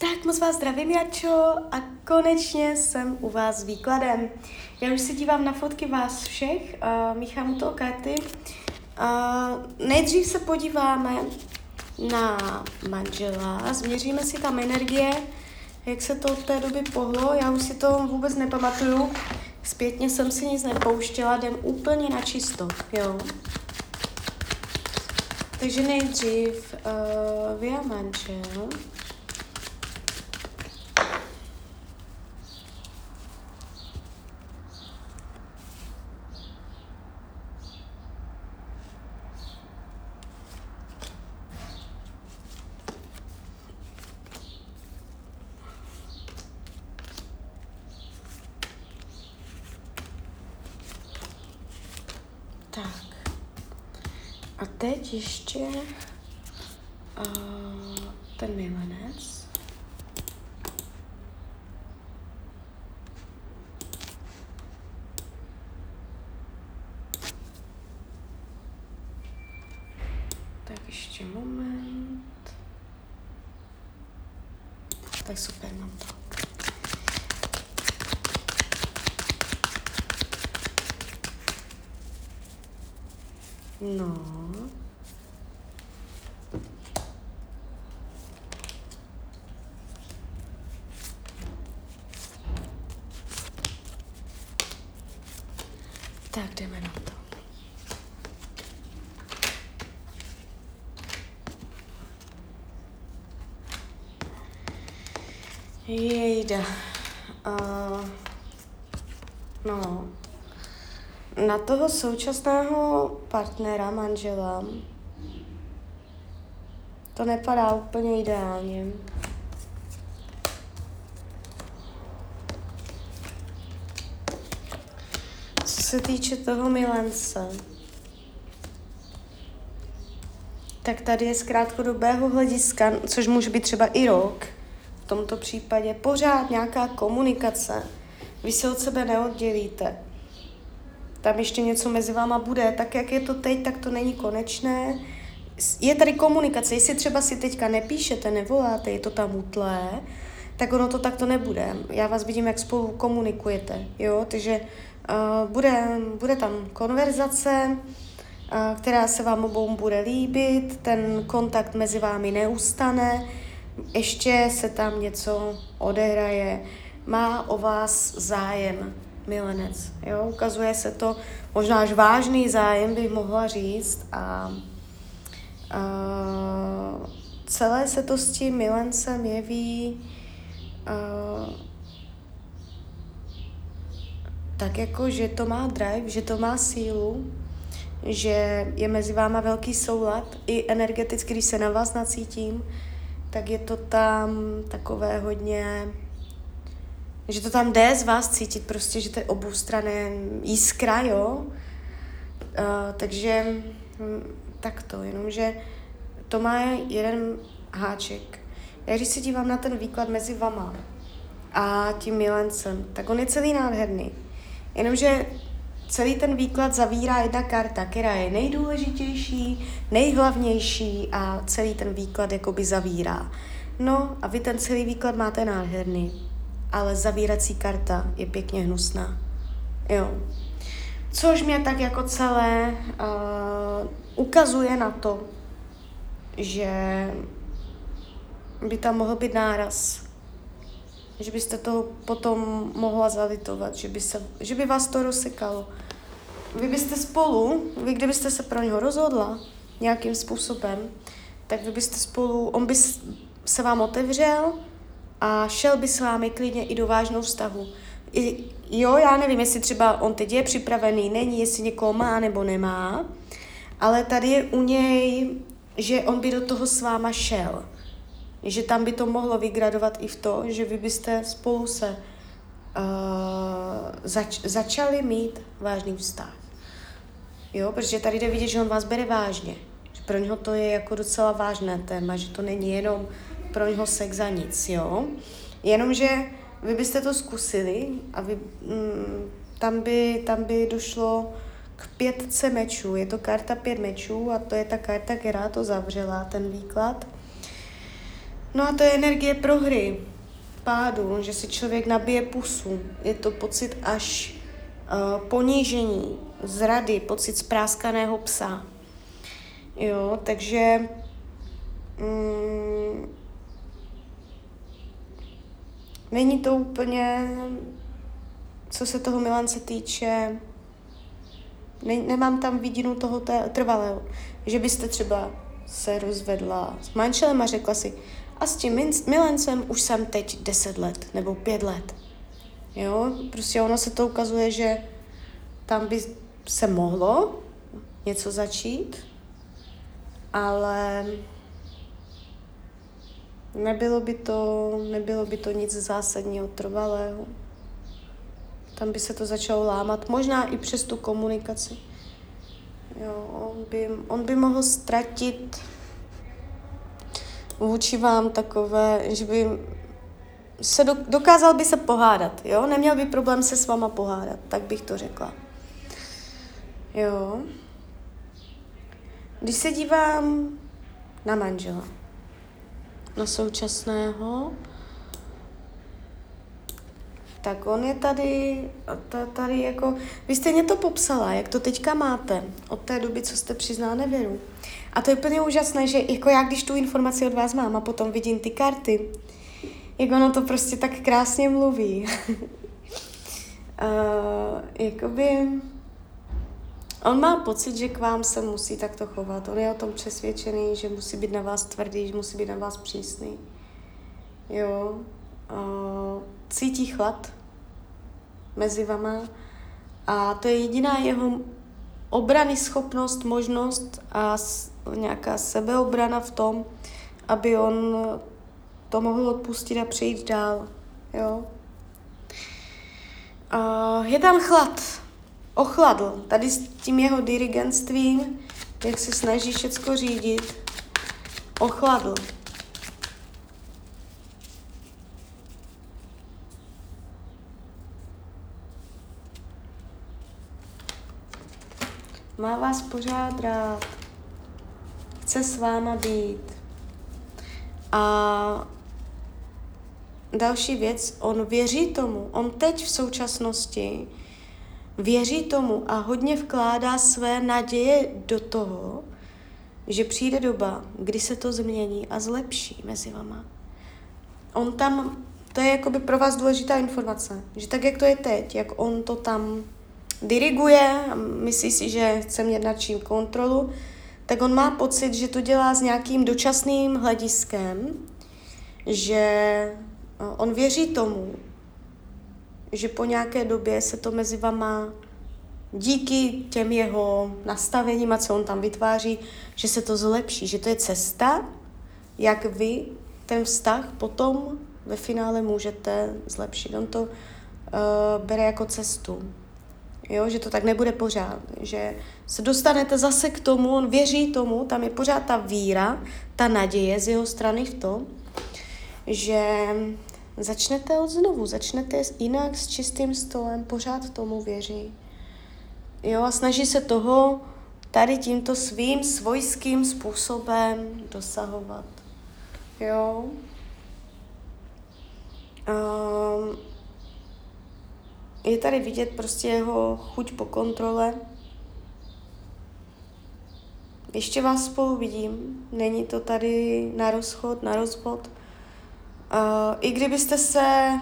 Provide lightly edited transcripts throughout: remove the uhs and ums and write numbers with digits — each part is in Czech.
Tak moc vás zdravím, Jačo, a konečně jsem u vás s výkladem. Já už se dívám na fotky vás všech, míchám u toho karty. Nejdřív se podíváme na manžela, změříme si tam energie, jak se to od té doby pohlo, já už si to vůbec nepamatuju, zpětně jsem si nic nepouštěla, jdem úplně na čisto, jo. Takže nejdřív vy a manžel. Tak, a teď ještě ten milenec. Tak ještě moment. Tak super, mám to. No. Tak jdeme na to. Jejda. No. Na toho současného partnera, manžela, to nepadá úplně ideálně. Co se týče toho milence, tak tady je z krátkodobého hlediska, což může být třeba i rok, v tomto případě pořád nějaká komunikace. Vy se od sebe neoddělíte. Tam ještě něco mezi váma bude, tak jak je to teď, tak to není konečné. Je tady komunikace, jestli třeba si teďka nepíšete, nevoláte, je to tam utlé, tak ono to takto nebude. Já vás vidím, jak spolu komunikujete, jo, takže bude tam konverzace, která se vám obou bude líbit, ten kontakt mezi vámi neustane, ještě se tam něco odehraje, má o vás zájem. Milenec, jo, ukazuje se to, možná až vážný zájem bych mohla říct a celé se to s tím milencem jeví tak jako, že to má drive, že to má sílu, že je mezi váma velký soulad, i energeticky, když se na vás nacítím, tak je to tam takové hodně... Že to tam jde z vás cítit, prostě, že to je oboustranné jiskra, jo. Takže takto, jenomže to má jeden háček. Já když se dívám na ten výklad mezi vama a tím milencem, tak on je celý nádherný. Jenomže celý ten výklad zavírá jedna karta, která je nejdůležitější, nejhlavnější a celý ten výklad jakoby zavírá. No a vy ten celý výklad máte nádherný. Ale zavírací karta je pěkně hnusná, jo. Což mě tak jako celé ukazuje na to, že by tam mohl být náraz, že byste toho potom mohla zalitovat, že by vás to rozsekalo. Vy byste spolu, vy kdybyste se pro něho rozhodla nějakým způsobem, tak vy byste spolu, on by se vám otevřel, a šel by s vámi klidně i do vážnou vztahu. Jo, já nevím, jestli třeba on teď je připravený, není, jestli někoho má nebo nemá, ale tady je u něj, že on by do toho s váma šel. Že tam by to mohlo vygradovat i v to, že vy byste spolu se začali mít vážný vztah. Jo, protože tady jde vidět, že on vás bere vážně. Pro něho to je jako docela vážné téma, že to není jenom pro něho sex za nic, jo. Jenomže vy byste to zkusili a vy, tam by došlo k 5 mečů. Je to karta 5 mečů a to je ta karta, která to zavřela, ten výklad. No a to je energie prohry, pádu, že si člověk nabije pusu. Je to pocit až ponížení, zrady, pocit spráskaného psa. Jo, takže není to úplně, co se toho Milance týče, nemám tam vidinu toho trvalého, že byste třeba se rozvedla s manželem a řekla si, a s tím milencem už jsem teď 10 let nebo 5 let. Jo, prostě ono se to ukazuje, že tam by se mohlo něco začít, ale nebylo by to nic zásadního, trvalého. Tam by se to začalo lámat, možná i přes tu komunikaci. Jo, on by mohl ztratit vůči vám takové, že by se dokázal by se pohádat, jo? Neměl by problém se s váma pohádat, tak bych to řekla. Jo. Když se dívám na manžela, na současného, tak on je tady jako... Vy jste mě to popsala, jak to teďka máte, od té doby, co jste přiznala nevěru. A to je úplně úžasné, že jako já, když tu informaci od vás mám a potom vidím ty karty, jak ono to prostě tak krásně mluví. Jakoby... On má pocit, že k vám se musí takto chovat. On je o tom přesvědčený, že musí být na vás tvrdý, že musí být na vás přísný. Jo... Cítí chlad mezi vama a to je jediná jeho obrany schopnost, možnost a nějaká sebeobrana v tom, aby on to mohl odpustit a přejít dál. Jo? Je tam chlad, ochladl. Tady s tím jeho dirigentstvím, jak se snaží všecko řídit, ochladl. Má vás pořád rád, chce s váma být. A další věc, on věří tomu, on teď v současnosti věří tomu a hodně vkládá své naděje do toho, že přijde doba, kdy se to změní a zlepší mezi vama. On tam, to je jakoby pro vás důležitá informace, že tak, jak to je teď, jak on to tam diriguje, myslí si, že chce mít nad čím kontrolu, tak on má pocit, že to dělá s nějakým dočasným hlediskem, že on věří tomu, že po nějaké době se to mezi vama díky těm jeho nastavením a co on tam vytváří, že se to zlepší, že to je cesta, jak vy ten vztah potom ve finále můžete zlepšit. On to bere jako cestu. Jo, že to tak nebude pořád, že se dostanete zase k tomu, on věří tomu, tam je pořád ta víra, ta naděje z jeho strany v tom, že začnete od znovu, začnete jinak s čistým stolem, pořád tomu věří. Jo, a snaží se toho tady tímto svým svojským způsobem dosahovat. Jo. Je tady vidět prostě jeho chuť po kontrole. Ještě vás spolu vidím. Není to tady na rozchod, na rozvod. I kdybyste se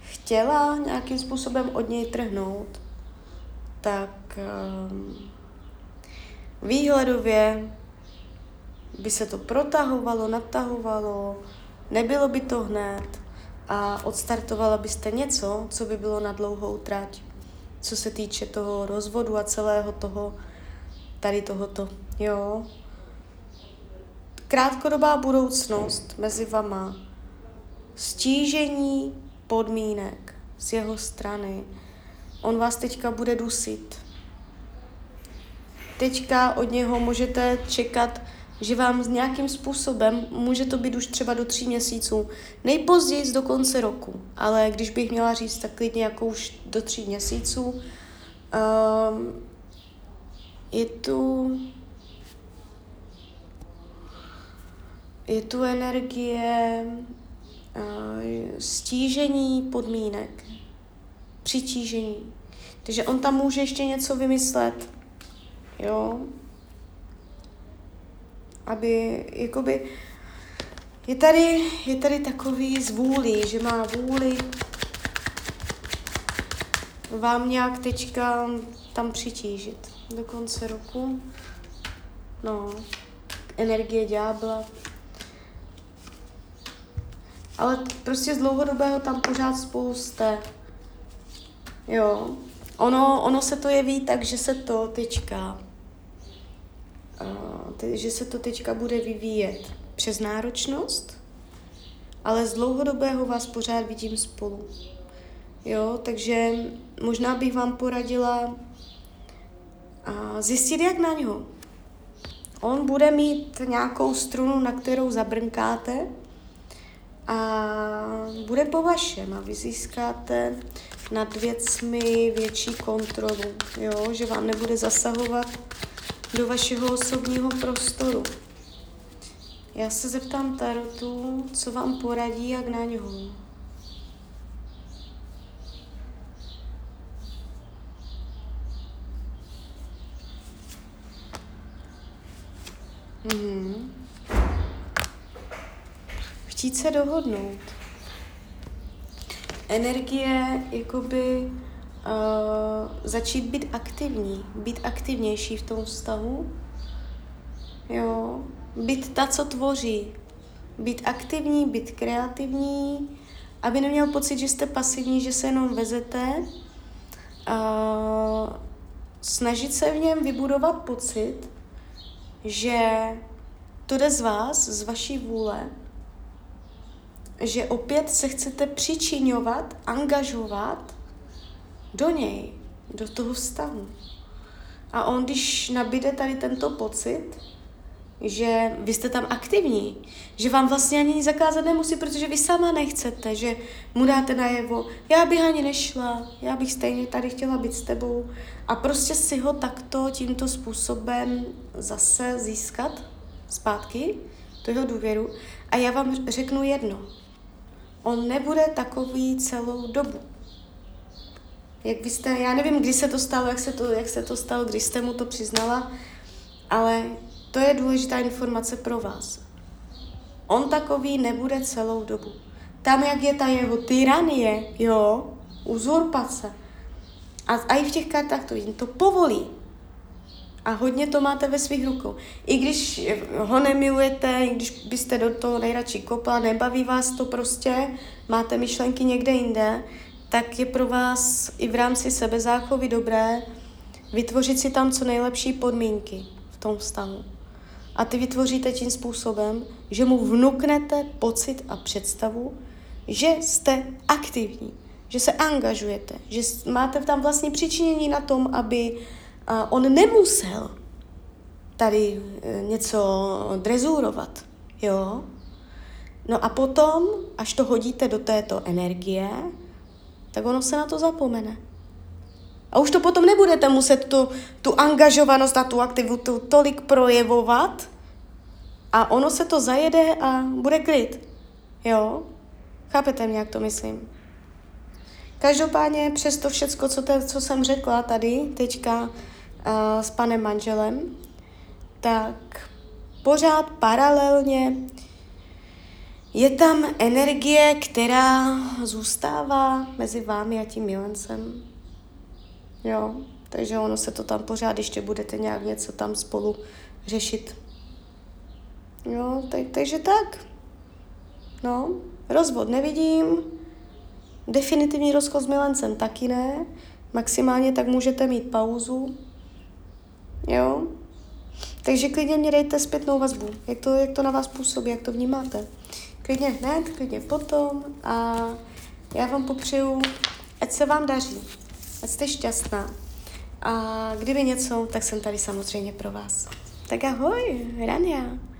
chtěla nějakým způsobem od něj trhnout, tak výhledově by se to protahovalo, natahovalo, nebylo by to hned. A odstartovala byste něco, co by bylo na dlouhou trať, co se týče toho rozvodu a celého toho, tady tohoto, jo. Krátkodobá budoucnost mezi vama, stížení podmínek z jeho strany, on vás teďka bude dusit. Teďka od něho můžete čekat, že vám s nějakým způsobem, může to být už třeba do 3 měsíců, nejpozději do konce roku, ale když bych měla říct, tak klidně jako už do 3 měsíců. Je tu Je tu energie stížení podmínek, přitížení. Takže on tam může ještě něco vymyslet, jo? Aby, jakoby, je tady takový zvůli, že má vůli vám nějak teďka tam přitížit do konce roku. No, energie ďábla. Ale prostě z dlouhodobého tam pořád spousta. Jo. Ono se to jeví tak, že se to teďka bude vyvíjet přes náročnost, ale z dlouhodobého vás pořád vidím spolu. Jo, takže možná bych vám poradila zjistit, jak na něho. On bude mít nějakou strunu, na kterou zabrnkáte a bude po vašem a vy získáte nad věcmi větší kontrolu, jo? Že vám nebude zasahovat do vašeho osobního prostoru. Já se zeptám tarotu, co vám poradí, jak na něho. Chtít se dohodnout. Energie, jakoby začít být aktivní, být aktivnější v tom vztahu. Jo. Být ta, co tvoří. Být aktivní, být kreativní, aby neměl pocit, že jste pasivní, že se jenom vezete. Snažit se v něm vybudovat pocit, že to jde z vás, z vaší vůle, že opět se chcete přičiňovat, angažovat do něj, do toho vztahu. A on, když nabíde tady tento pocit, že vy jste tam aktivní, že vám vlastně ani zakázat nemusí, protože vy sama nechcete, že mu dáte najevo, já bych ani nešla, já bych stejně tady chtěla být s tebou. A prostě si ho takto, tímto způsobem zase získat zpátky, tu jeho důvěru. A já vám řeknu jedno, on nebude takový celou dobu. Jak vy jste, já nevím, kdy se to stalo, jak se to stalo, když jste mu to přiznala, ale to je důležitá informace pro vás. On takový nebude celou dobu. Tam, jak je ta jeho tyranie, jo, uzurpace, a i v těch kartách to vidím, to povolí. A hodně to máte ve svých rukou. I když ho nemilujete, i když byste do toho nejradši kopla, nebaví vás to prostě, máte myšlenky někde jinde, tak je pro vás i v rámci sebezáchovy dobré vytvořit si tam co nejlepší podmínky v tom vztahu. A ty vytvoříte tím způsobem, že mu vnuknete pocit a představu, že jste aktivní, že se angažujete, že máte tam vlastně přičinění na tom, aby on nemusel tady něco drezurovat, jo. No a potom, až to hodíte do této energie, tak ono se na to zapomene. A už to potom nebudete muset tu angažovanost a tu aktivitu tolik projevovat a ono se to zajede a bude klid, jo. Chápete mě, jak to myslím? Každopádně přes to všecko, co jsem řekla tady teďka, s panem manželem, tak pořád paralelně je tam energie, která zůstává mezi vámi a tím milencem. Jo, takže ono se to tam pořád ještě budete nějak něco tam spolu řešit. Jo, takže tak. No, rozvod nevidím, definitivní rozchod s milencem taky ne, maximálně tak můžete mít pauzu. Jo? Takže klidně mě dejte zpětnou vazbu, jak to na vás působí, jak to vnímáte. Klidně hned, klidně potom a já vám popřeju, ať se vám daří, ať jste šťastná a kdyby něco, tak jsem tady samozřejmě pro vás. Tak ahoj, Rania.